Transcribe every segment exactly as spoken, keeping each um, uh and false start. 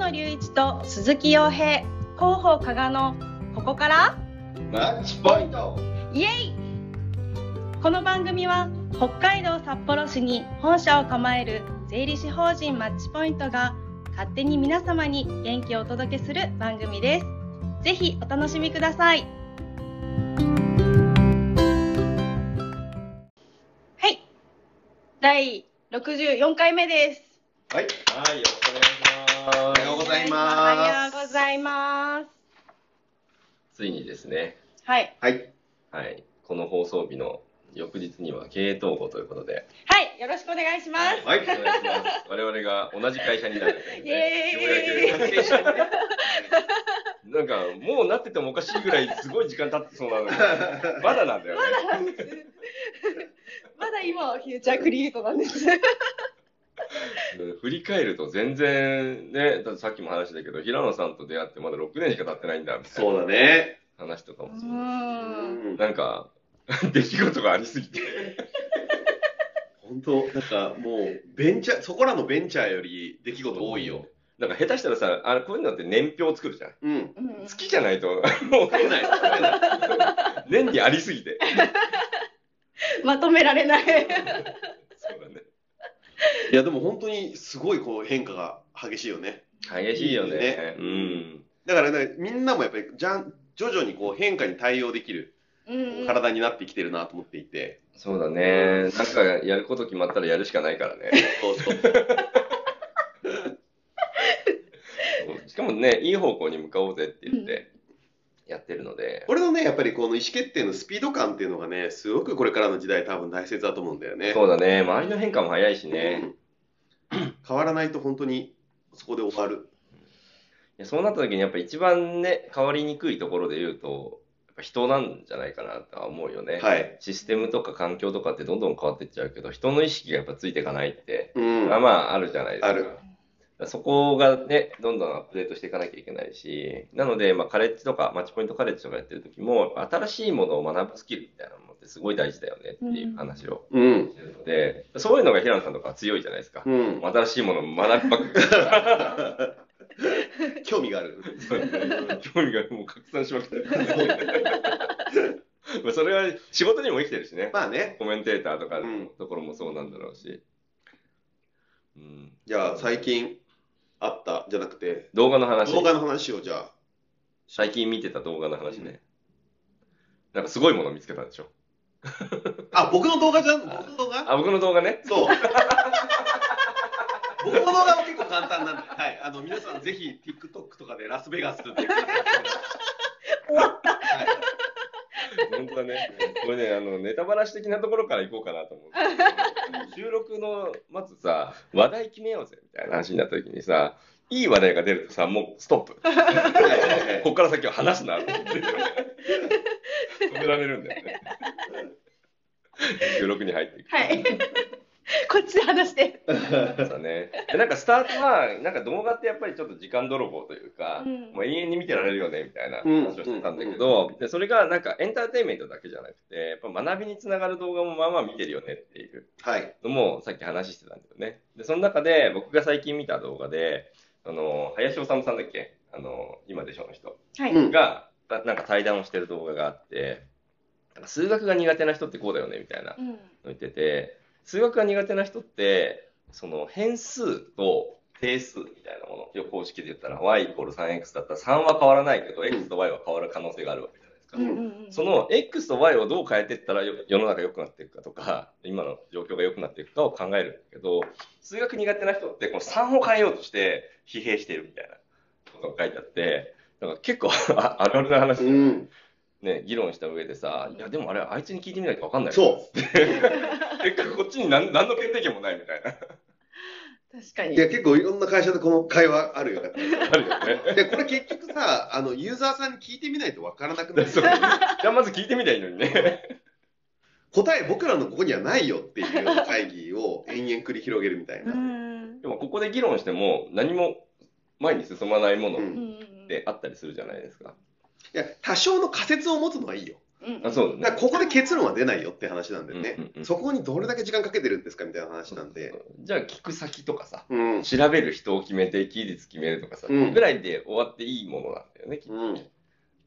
野隆一と鈴木陽平、広報加賀のここからマッチポイント、イエイ。この番組は北海道札幌市に本社を構える税理士法人マッチポイントが勝手に皆様に元気をお届けする番組です。ぜひお楽しみください。はい、第ろくじゅうよんかいめです。はい、はい、よろしくお願いします。おはようございます。おはようございます。ついにですね。はい。はい。はい。この放送日の翌日には経営統合ということで。はい、よろしくお願いします。はい、お願いします。我々が同じ会社になるというね。イエーイ。なんかもうなっててもおかしいぐらいすごい時間経ってそうなのにまだなんだよね。まだなんです。まだ今はフューチャークリエイトなんです。振り返ると全然ね、だってさっきも話したけど平野さんと出会ってまだろくねんしか経ってないんだみたいな。そうだね。話とかもそうです。うんなんか出来事がありすぎて本当なんかもうベンチャーそこらのベンチャーより出来事多いよ。なんか下手したらさあこういうのって年表作るじゃん。うん。好きじゃないともう書けない。年にありすぎてまとめられない。そうだね。いやでも本当にすごいこう変化が激しいよね。激しいよね。いいねうん、だから、ね、みんなもやっぱりじゃん徐々にこう変化に対応できる、うんうん、体になってきてるなと思っていて。そうだね。なんかやること決まったらやるしかないからね。そうそうしかもねいい方向に向かおうぜって言ってやってるので。これのねやっぱりこの意思決定のスピード感っていうのがねすごくこれからの時代多分大切だと思うんだよね。そうだね。周りの変化も早いしね。うん変わらないと本当にそこで終わる。いやそうなった時にやっぱ一番ね変わりにくいところで言うとやっぱ人なんじゃないかなとは思うよね、はい、システムとか環境とかってどんどん変わっていっちゃうけど人の意識がやっぱついていかないって、うん、まあまああるじゃないですか。ある。そこがねどんどんアップデートしていかなきゃいけないしなので、まあ、カレッジとかマッチポイントカレッジとかやってる時も新しいものを学ぶスキルみたいなものってすごい大事だよねっていう話をしてるので、うん、そういうのが平野さんとか強いじゃないですか、うん、新しいものを学ぶばっかり興味がある興味があるもう拡散しまくってそれは仕事にも生きてるしねまあねコメンテーターとかのところもそうなんだろうし、うん、いや最近あったじゃなくて動画の話動画の話をじゃあ最近見てた動画の話ね、うん、なんかすごいもの見つけたでしょあ、僕の動画じゃん僕の動画あ、僕の動画ねそう僕の動画は結構簡単なんで、はい、あの皆さんぜひ TikTok とかでラスベガスって終わった、はい、本当だねこれねあのネタバラシ的なところからいこうかなと思う収録のまずさ話題決めようぜみたいな話になった時にさいい話題が出るとさもうストップこっから先は話すなって止められるんだよね収録に入っていく、はい、こっちで話してそう、ね、なんかスタートはなんか動画ってやっぱりちょっと時間泥棒というか、うん、もう永遠に見てられるよねみたいな話をしてたんだけど、うんうん、でそれがなんかエンターテインメントだけじゃなくてやっぱ学びにつながる動画もまあまあ見てるよねっていうのもさっき話してたんだよね。でその中で僕が最近見た動画であの林修さんだっけあの今でしょの人が、はい、なんか対談をしてる動画があってなんか数学が苦手な人ってこうだよねみたいなの言ってて、うん数学が苦手な人ってその変数と定数みたいなものを公式で言ったら y イコール さんエックス だったらさんは変わらないけど x と y は変わる可能性があるわけじゃないですか、うんうん、その x と y をどう変えていったら世の中良くなっていくかとか今の状況が良くなっていくかを考えるんだけど数学苦手な人ってこのさんを変えようとして疲弊しているみたいなことが書いてあってなんか結構あるあるな話で、うんね、議論した上でさ、いやでもあれあいつに聞いてみないと分かんないそう結果こっちに 何, 何の決定権もないみたいな確かにいや結構いろんな会社でこの会話あるよねあるよねでこれ結局さあのユーザーさんに聞いてみないと分からなくなるそうじゃあまず聞いてみたらいいのにね答え僕らのここにはないよっていう会議を延々繰り広げるみたいなうんでもここで議論しても何も前に進まないものってあったりするじゃないですか、うんいや多少の仮説を持つのはいいようん、あ、そうだね。だ、ここで結論は出ないよって話なんだよね、うんうんうん、そこにどれだけ時間かけてるんですかみたいな話なんで、そうそうそう、じゃあ聞く先とかさ、うん、調べる人を決めて期日決めるとかさ、うん、ぐらいで終わっていいものなんだよね、きっと、うん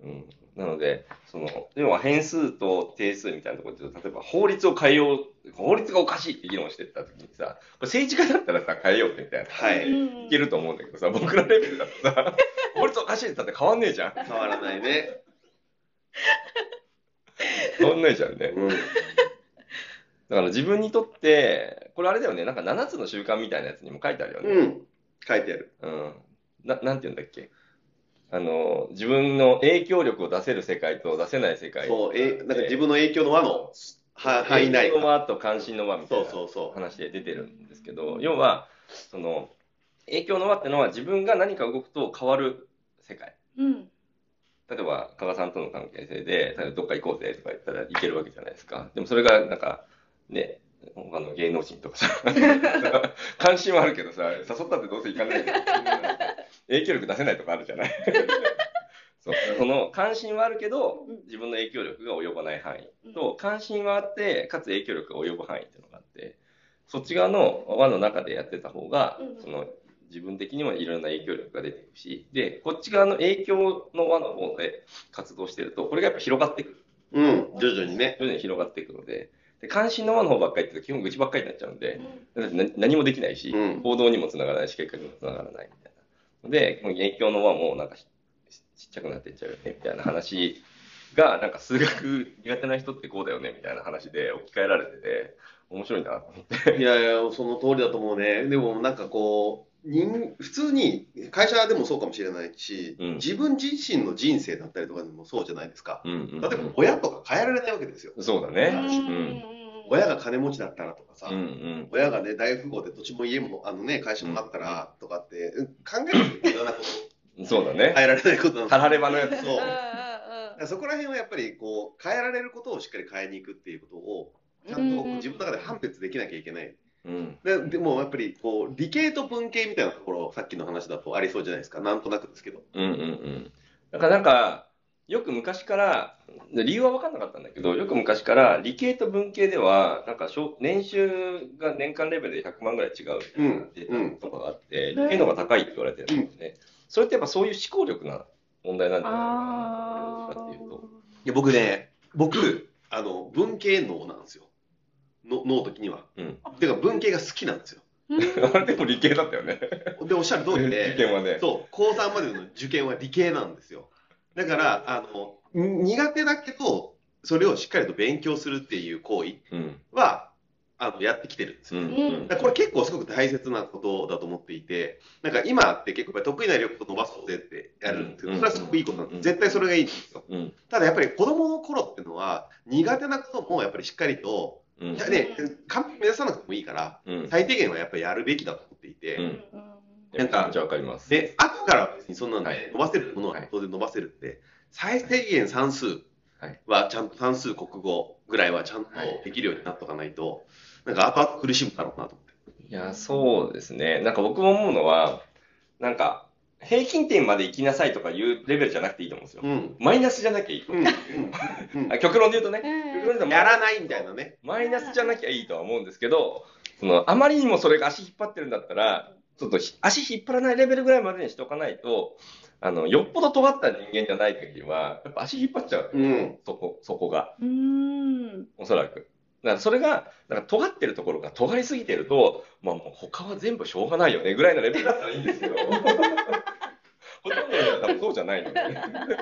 うん、なのでその要は変数と定数みたいなところで、例えば法律を変えよう、法律がおかしいって議論してった時にさ、これ政治家だったらさ変えようってみたいな、はい、いけると思うんだけどさ、僕らレベルだとさ法律おかしいって言ったって変わんねえじゃん。変わらないね。変わんないじゃんね、うん、だから自分にとってこれあれだよね、なんかななつの習慣みたいなやつにも書いてあるよね、うん、書いてある、うん、な, なんて言うんだっけ、あの自分の影響力を出せる世界と出せない世界、そう、えなんか自分の影響の輪の範囲内、影響の輪と関心の輪みたいな話で出てるんですけど、そうそうそう、要はその影響の輪ってのは自分が何か動くと変わる世界、うん、例えば加賀さんとの関係性でどっか行こうぜとか言ったら行けるわけじゃないですか。でもそれがなんかね、他の芸能人とかさ関心はあるけどさ、誘ったってどうせ行かない影響力出せないとかあるじゃないそう、その関心はあるけど自分の影響力が及ばない範囲と、関心はあってかつ影響力が及ぶ範囲っていうのがあって、そっち側の輪の中でやってた方がその自分的にもいろんな影響力が出てくるし、でこっち側の影響の輪の方で活動してるとこれがやっぱ広がってくる、うん、徐々にね、徐々に広がっていくので、で関心の輪の方ばっかりって基本愚痴ばっかりになっちゃうんで、うん、何もできないし、うん、行動にもつながらないし結果にもつながらないみたいなで、影響の輪もなんかちっちゃくなってっちゃうよねみたいな話が、なんか数学苦手な人ってこうだよねみたいな話で置き換えられてて面白いなと思って。いやいや、その通りだと思うね。でもなんかこう人普通に会社でもそうかもしれないし、うん、自分自身の人生だったりとかでもそうじゃないですか。うんうんうん、例えば親とか変えられないわけですよ。そうだね。うん、親が金持ちだったらとかさ、うんうん、親がね大富豪で土地も家もあの、ね、会社もあったらとかって、うん、考えるといろんなことそうだね、変えられないことなんだ、ね、たらればのやつ、そうだ、そこら辺はやっぱりこう変えられることをしっかり変えに行くっていうことをちゃんと自分の中で判別できなきゃいけない、うん、で, でもやっぱりこう理系と文系みたいなところさっきの話だとありそうじゃないですか、なんとなくですけど、うんうんうん、だからなんかよく昔から理由は分かんなかったんだけど、よく昔から理系と文系ではなんか年収が年間レベルでひゃくまんぐらい違うみたいなデータとかがあって、うんうん、理系の方が高いって言われてるんですね、うん、それってやっぱそういう思考力な問題なんじゃないかなっていうと、いや僕ね、僕あの文系脳なんですよ、の脳的には、うん、てか文系が好きなんですよあれでも理系だったよねでおっしゃる通りで、理系はね、そう、高さんまでの受験は理系なんですよ。だからあの苦手だけどそれをしっかりと勉強するっていう行為は、うん、あのやってきてるんですよ、うん、だからこれ結構すごく大切なことだと思っていて、なんか今って結構得意な力を伸ばそうぜってやるんですけど、それはすごくいいことなんです、絶対それがいいんですよ、うん、ただやっぱり子どもの頃っていうのは苦手なこともやっぱりしっかりと、うん、じゃあね、完璧目指さなくてもいいから、うん、最低限はやっぱりやるべきだと思っていて、うん、なんかじゃあ分かります。で、後から別にそんなの、ね、伸ばせるものは当然伸ばせるって、はい、最低限算数はちゃんと、算数国語ぐらいはちゃんとできるようになっとかないと、はい、なんか後々苦しむだろうなと思って。いや、そうですね。なんか僕も思うのは、なんか平均点まで行きなさいとかいうレベルじゃなくていいと思うんですよ。うん、マイナスじゃなきゃいい。極論で言うとね、極論で言うとやらないみたいなね。マイナスじゃなきゃいいとは思うんですけど、そのあまりにもそれが足引っ張ってるんだったら、ちょっと足引っ張らないレベルぐらいまでにしておかないと、あのよっぽど尖った人間じゃないときはやっぱ足引っ張っちゃう、うん、そこそこが、うーん、おそらくだからそれがなんか尖ってるところが尖りすぎてると、まあもう他は全部しょうがないよねぐらいのレベルだったらいいんですけどほとんどの人は多分そうじゃないので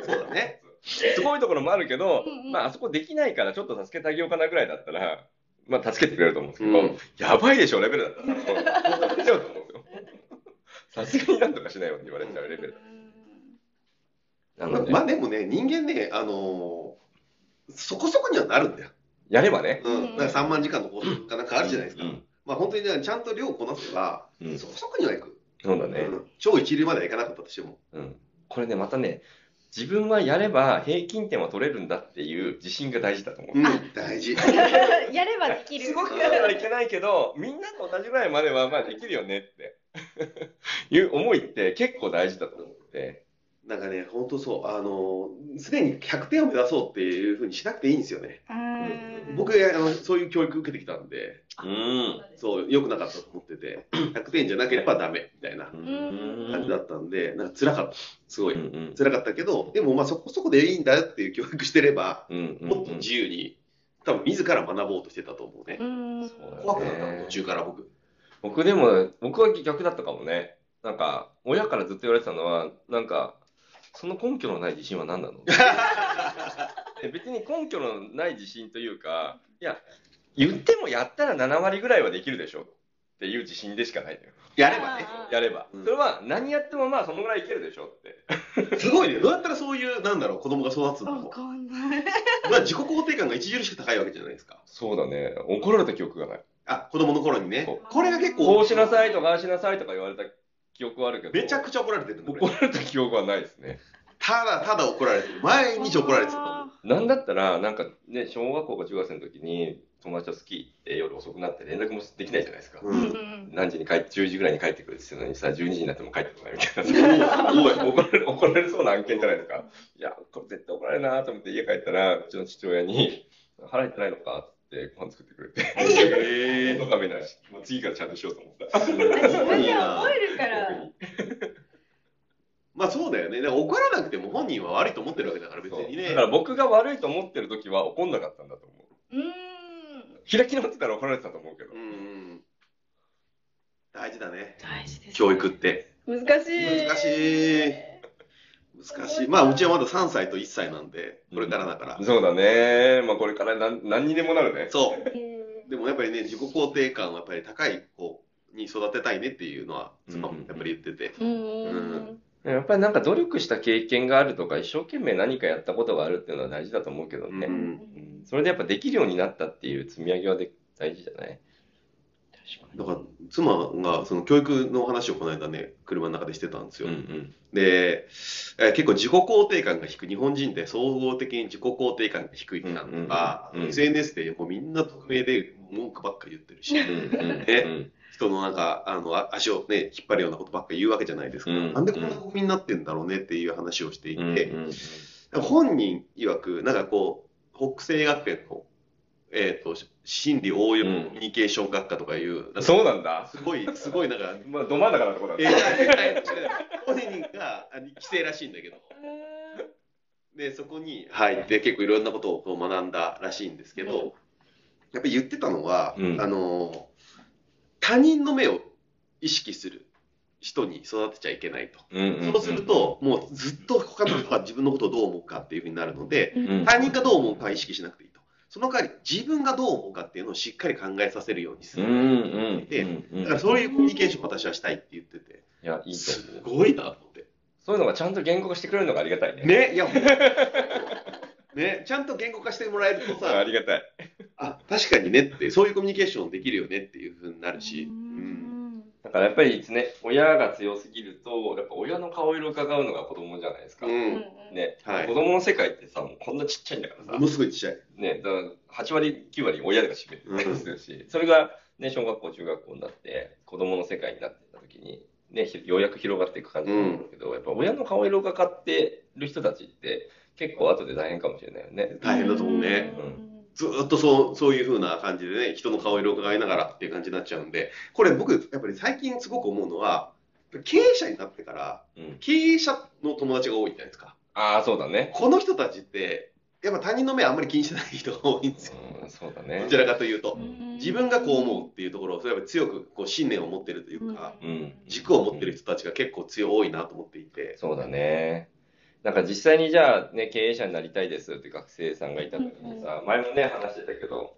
そうだね、すごいところもあるけど、まああそこできないからちょっと助けてあげようかなぐらいだったら、まあ助けてくれると思うんですけど、うん、やばいでしょレベルだったら助けちゃうと思う、さすがになんとかしないよって言われちゃうレベルなので、まあでもね、人間ね、あのー、そこそこにはなるんだよ、やればね、うん、だからさんまんじかんの法則かなんかあるじゃないですか、うんうん、まあ本当に、ね、ちゃんと量をこなせば、うん、そこそこにはいく、そうだね、うん、超一流まではいかなかったとしても、うん、これねまたね、自分はやれば平均点は取れるんだっていう自信が大事だと思う、うん、大事やればできるすごくやればいけないけどみんなと同じぐらいまではまあできるよねっていう思いって結構大事だと思って、なんかね、本当そう、あのすでにひゃくてんを目指そうっていうふうにしなくていいんですよね。うん、僕あのそういう教育受けてきたんで、うん、そう良くなかったと思ってて、ひゃくてんじゃなければダメみたいな感じだったんで、なんか辛かった、すごい、うんうん、辛かったけど、でもまあそこそこでいいんだよっていう教育してれば、うんうんうん、もっと自由に多分自ら学ぼうとしてたと思うね。うん、怖くなった途中から僕。僕でも僕は逆だったかもね。なんか親からずっと言われてたのはなんか。その根拠のない自信は何なの別に根拠のない自信というか、いや言ってもやったらななわりぐらいはできるでしょっていう自信でしかないのよ。やればね、やれば、うん、それは何やってもまあそのぐらいいけるでしょってすごいね。どうやったらそういうなんだろう子供が育つのかんないまあ自己肯定感が著しく高いわけじゃないですか。そうだね、怒られた記憶がない。あ、子供の頃にね。これが結構こうしなさいとかああしなさいとか言われた記憶はあるけど、めちゃくちゃ怒られてるんだ。怒られた記憶はないですね。ただただ怒られてる。毎日怒られてる。なんだったらなんかね、小学校か中学生の時に友達と好きって夜遅くなって連絡もできないじゃないですか。うん、何時に帰ってじゅうじぐらいに帰ってくるって言ってのにさ、じゅうにじになっても帰ってこないみたいな。怒られ怒られそうな案件じゃないですか。いやこれ絶対怒られるなと思って家帰ったらうちの父親に腹減ってないのか。でご飯作ってくれて、えー、もう次からちゃんとしようと思った。自分で覚えるから。まあそうだよね。だから怒らなくても本人は悪いと思ってるわけだから別にね。だから僕が悪いと思ってる時は怒んなかったんだと思う。うーん。開き直ってたら怒られてたと思うけど。うーん。大事だね。大事ですね。教育って。難しい。難しい。難しい。まあうちはまださんさいといっさいなんで、これからだから、うん、そうだね。まあこれから何、何にでもなるね。そうでもやっぱりね、自己肯定感はやっぱり高い子に育てたいねっていうのは妻もやっぱり言ってて、うんうん、やっぱりなんか努力した経験があるとか一生懸命何かやったことがあるっていうのは大事だと思うけどね、うんうん、それでやっぱできるようになったっていう積み上げはで大事じゃない。だから妻がその教育の話をこの間ね車の中でしてたんですよ、うんうん、で結構自己肯定感が低い日本人って総合的に自己肯定感が低いなんとか、うんうんうん、エスエヌエス でもうみんな匿名で文句ばっかり言ってるし、うんうんね、人のなんかあの足を、ね、引っ張るようなことばっかり言うわけじゃないですか、うんうん、なんでこんな国民になってんだろうねっていう話をしていて、うんうん、本人曰くなんかこう北西学園のえっと心理応用コミュニケーション学科とかいう、うん、そうなんだ。すごいすごいなんかまあど真ん中なところだね。本人が規制らしいんだけど、でそこに入って結構いろんなことをこう学んだらしいんですけど、うん、やっぱり言ってたのは、うん、あの他人の目を意識する人に育てちゃいけないと、うんうんうん、そうするともうずっと他の人が自分のことをどう思うかっていうふうになるので、うん、他人がどう思うかは意識しなくていい。その代わり自分がどう思うかっていうのをしっかり考えさせるようにするって言ってて、だからそういうコミュニケーションを私はしたいって言ってて、いやいいと思う。すごいなと思って。そういうのがちゃんと言語化してくれるのがありがたいね。ね、いやね、ちゃんと言語化してもらえるとさ、ありがたい。あ、確かにねってそういうコミュニケーションできるよねっていう風になるし、うん。だからやっぱりですね、親が強すぎるとやっぱ親の顔色を伺うのが子供じゃないですか。うんね、はい、子供の世界ってさ、もうこんなちっちゃいんだからさ、ものすごいちっちゃい、ね、だからはちわりきゅうわり親が占めてたりするし、うん、それが、ね、小学校中学校になって子供の世界になっていった時に、ね、ようやく広がっていく感じなんだけど、うん、やっぱ親の顔色がかかってる人たちって結構後で大変かもしれないよね。大変だと思うね、うん、ずっとそう、そういう風な感じでね、人の顔色を伺いながらっていう感じになっちゃうんで、これ僕やっぱり最近すごく思うのは経営者になってから、うん、経営者の友達が多いじゃないですか。ああそうだね、この人たちってやっぱ他人の目あんまり気にしてない人が多いんですよ。うんそうだね、どちらかというと自分がこう思うっていうところをそれは強くこう信念を持ってるというか、うん、軸を持ってる人たちが結構強いなと思っていて、うん、そうだね。なんか実際にじゃあ、ね、経営者になりたいですって学生さんがいた時にさ、前もね話してたけど、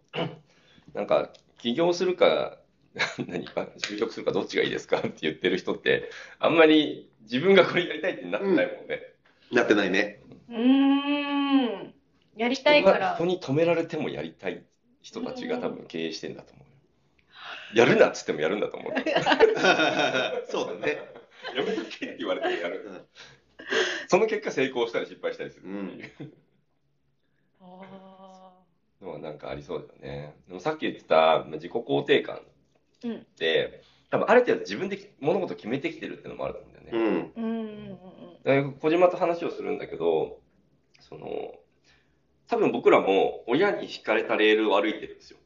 なんか起業するか何か就職するかどっちがいいですかって言ってる人ってあんまり自分がこれやりたいってなってないもんね、うんなってないね。うーんやりたいから、人に止められてもやりたい人たちが多分経営してんだと思うよ。やるなっつってもやるんだと思うそうだねやめとけって言われてもやる、うん、その結果成功したり失敗したりするっていう、うん、あでもなんかありそうだよね。でもさっき言ってた自己肯定感って、うん、多分ある程度自分で物事を決めてきてるってのもあるんだよね、うんうんうんうん大学小島と話をするんだけど、その多分僕らも親に引かれたレールを歩いてるんですよ。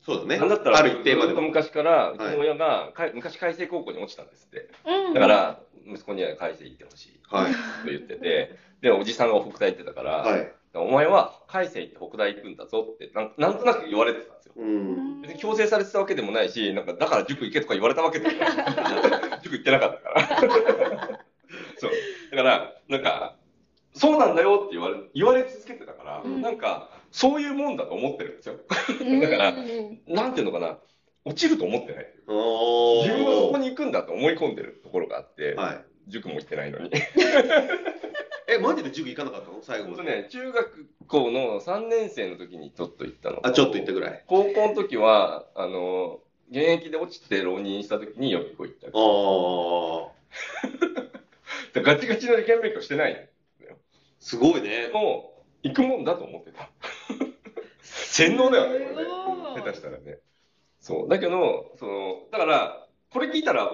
そうだね。なんだったらある一定までも昔からうちの親が、はい、昔開成高校に落ちたんですって、うん、だから息子には開成行ってほしいと言ってて、はい、でおじさんが北大行ってたから、はい、お前は開成行って北大行くんだぞってな ん, なんとなく言われてたんですよ、うん、別に強制されてたわけでもないし、なんかだから塾行けとか言われたわけでもない塾行ってなかったからそうだからなんかそうなんだよって言われ、言われ続けてたから、うん、なんかそういうもんだと思ってるんですよだから、うん、なんていうのかな、落ちると思ってない、お自分はそこに行くんだと思い込んでるところがあって、はい、塾も行ってないのにえ、マジで塾行かなかったの最後まで、ね、中学校のさんねんせいの時にちょっと行ったの、あちょっと行ったぐらい、高校の時はあの現役で落ちて浪人した時に予備校行ったあガチガチの受験勉強してないすごいね。もう行くもんだと思ってた。洗脳だよね。これね、下手したらね。そうだけど、そのだからこれ聞いたら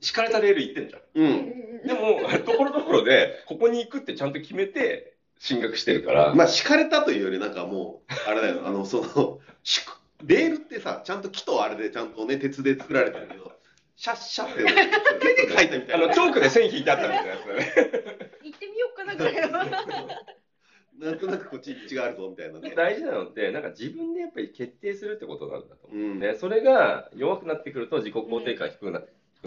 敷かれたレール行ってんじゃん。うん。でもところどころでここに行くってちゃんと決めて進学してるから。まあ敷かれたというよりなんかもうあれだよ。あのそのレールってさちゃんと木とあれでちゃんとね鉄で作られてるけど、シャッシャッって手で書いたみたいな。あのチョークで線引いてあったみたいなやつだね。なんとなくこっちに違があるぞみたいな、ね、大事なのってなんか自分でやっぱり決定するってことなんだと思う、うん、でそれが弱くなってくると自己肯定感低くな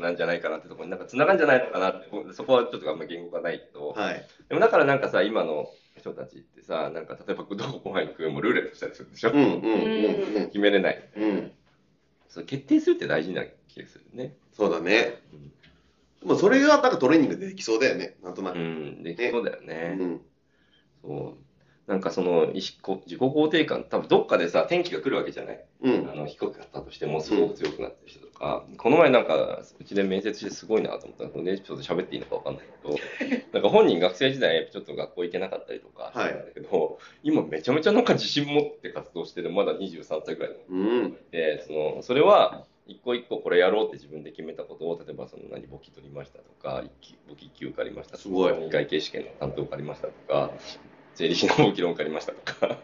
るんじゃないかなってところになんかつながるんじゃないのかなって、そこはちょっとあんまり言語がないけど、はい、でもだからなんかさ今の人たちってさなんか例えばどこご飯行くもルーレットしたりするでしょ、うんうんうん、決めれない、うん、そう決定するって大事な気がするね。そうだね、うん、まあ、それがなんかトレーニングでできそうだよね、なんとなく。うん、できそうだよね。うん、そうなんかその自己肯定感、多分どっかでさ、天気が来るわけじゃない、うん、あの低かったとしても、すごく強くなってる人とか、うん、この前なんか、うちで面接してすごいなと思ったので、ちょっと喋っていいのか分かんないけど、なんか本人、学生時代、ちょっと学校行けなかったりとかしてたんだけど、はい、今、めちゃめちゃなんか自信持って活動してる、まだにじゅうさんさいぐらいの人で、そのそれは、一個一個これやろうって自分で決めたことを、例えばその何簿記取りましたとか、簿記いっきゅう受かりましたとか、会計試験の担当受かりましたとか、税理士の簿記論受かりましたとか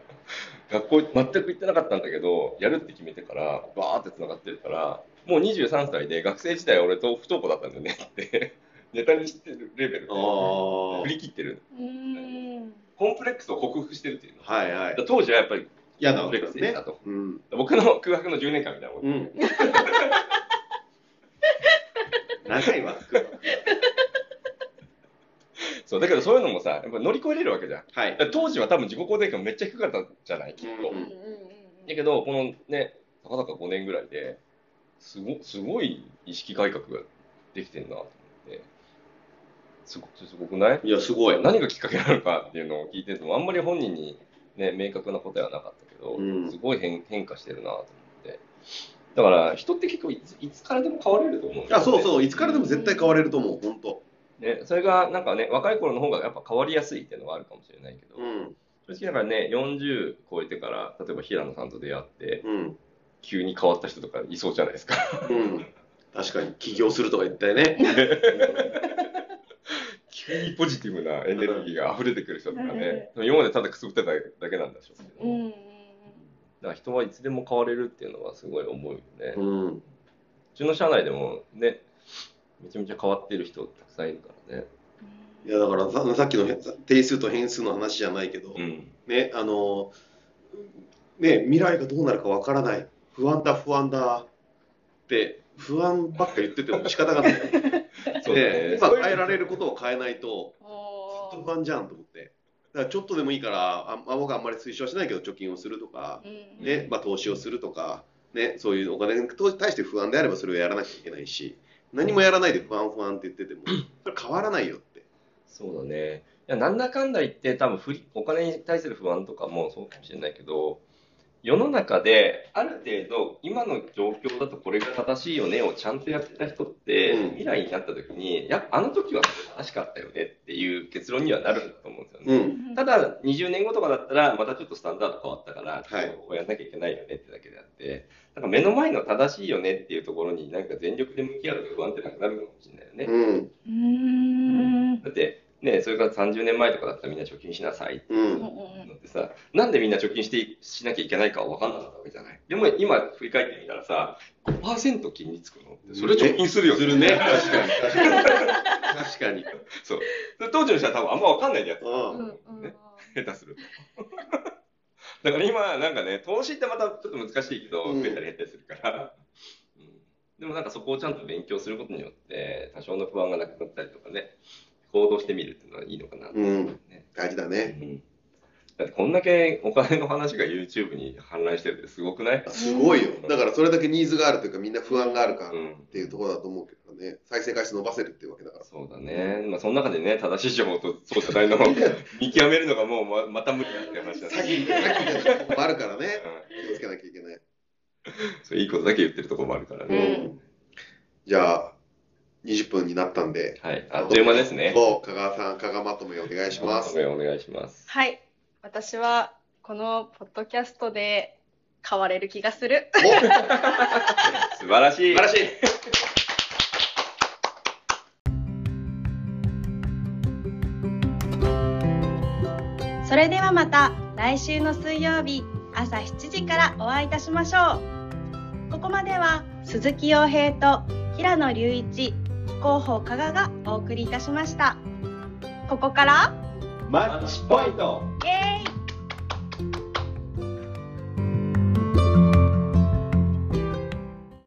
学校全く行ってなかったんだけど、やるって決めてからバーってつながってるから、もうにじゅうさんさいで学生時代俺と不登校だったんだよねってネタにしてるレベルで振り切ってる、うーん、コンプレックスを克服してるっていうの、はいはい、当時はやっぱり嫌なわけですね。うん、僕の空白のじゅうねんかんみたいなもん、うん、長いわそうだけどそういうのもさ、やっぱ乗り越えれるわけじゃん、はい、当時は多分自己肯定感めっちゃ低かったじゃないきっと、うんうんうんうん、だけどこのね、たかだかごねんぐらいで すご、すごい意識改革ができてるなと思ってすご、すごくない？いやすごい。何がきっかけなのかっていうのを聞いててもあんまり本人にね、明確な答えはなかったけど、うん、すごい 変, 変化してるなと思って。だから人って結構い つ, いつからでも変われると思うんですよ、ね。あ、そうそう。いつからでも絶対変われると思う。本当。ね、それがなんかね、若い頃の方がやっぱ変わりやすいっていうのはあるかもしれないけど、うん、正直だからね、よんじゅう超えてから例えば平野さんと出会って、うん、急に変わった人とかいそうじゃないですか。うん、確かに起業するとか言ったよね。急にポジティブなエネルギーが溢れてくる人とかね、うん、今までただくすぶってただけなんでしょうけど、うん、だから人はいつでも変われるっていうのはすごい思うよね、うん、うちの社内でもね、めちゃめちゃ変わってる人たくさんいるからね。いやだから さ, さっきの定数と変数の話じゃないけど、うん、ね、あのね、未来がどうなるかわからない、不安だ不安だって不安ばっか言ってても仕方がないそうね、今変えられることを変えないとずっと不安じゃんと思って、だからちょっとでもいいからあ、僕はあんまり推奨しないけど貯金をするとか、うんね、まあ、投資をするとか、ね、そういうお金に対して不安であればそれをやらなきゃいけないし、何もやらないで不安不安って言っててもそれ変わらないよって。そうだね。いやなんだかんだ言って多分ふりお金に対する不安とかもそうかもしれないけど、世の中である程度今の状況だとこれが正しいよねをちゃんとやってた人って、うん、未来になった時にやっぱあの時は正しかったよねっていう結論にはなるんだと思うんですよね、うん、ただにじゅうねんごとかだったらまたちょっとスタンダード変わったからちょっとここやんなきゃいけないよねってだけであって、はい、なんか目の前の正しいよねっていうところになんか全力で向き合うと不安ってなくなるかもしれないよね、うん、うーん、だってね、それからさんじゅうねんまえとかだったらみんな貯金しなさいっていうのってさ、うん、なんでみんな貯金してしなきゃいけないか分かんなかったわけじゃない。でも今振り返ってみたらさ、ごパーセント 金利つくのってそれ貯金するよね。するね。確かに確かに。確かにそう。当時の人は多分あんま分かんないんだよ。うんね、下手すると。だから今なんかね、投資ってまたちょっと難しいけど、増えたり減ったりするから。うんうん、でもなんかそこをちゃんと勉強することによって多少の不安がなくなったりとかね。行動してみるっていうのはいいのかなって、ね。うん。大事だね、うん。だってこんだけお金の話が YouTube に氾濫してるってすごくない？すごいよ。だからそれだけニーズがあるというか、みんな不安があるからっていうところだと思うけどね。うん、再生回数伸ばせるっていうわけだから。そうだね。まあその中でね、正しい情報とそうじゃないのを見極めるのがもう ま, また無理だって話だね。詐欺みたいなとこもあるからね。うん、気をつけなきゃいけない。そういいことだけ言ってるところもあるからね。うん、じゃあ。にじゅっぷんになったんで、はい、あっという間ですね。もう香川さん、香川まとめお願いします。まとめお願いします。はい、私はこのポッドキャストで変われる気がする。素晴らしい。素晴らしい。それではまた来週の水曜日朝しちじからお会いいたしましょう。ここまでは鈴木陽平と。平野隆一、広報加賀がお送りいたしました。ここからマッチポイント。イエーイ。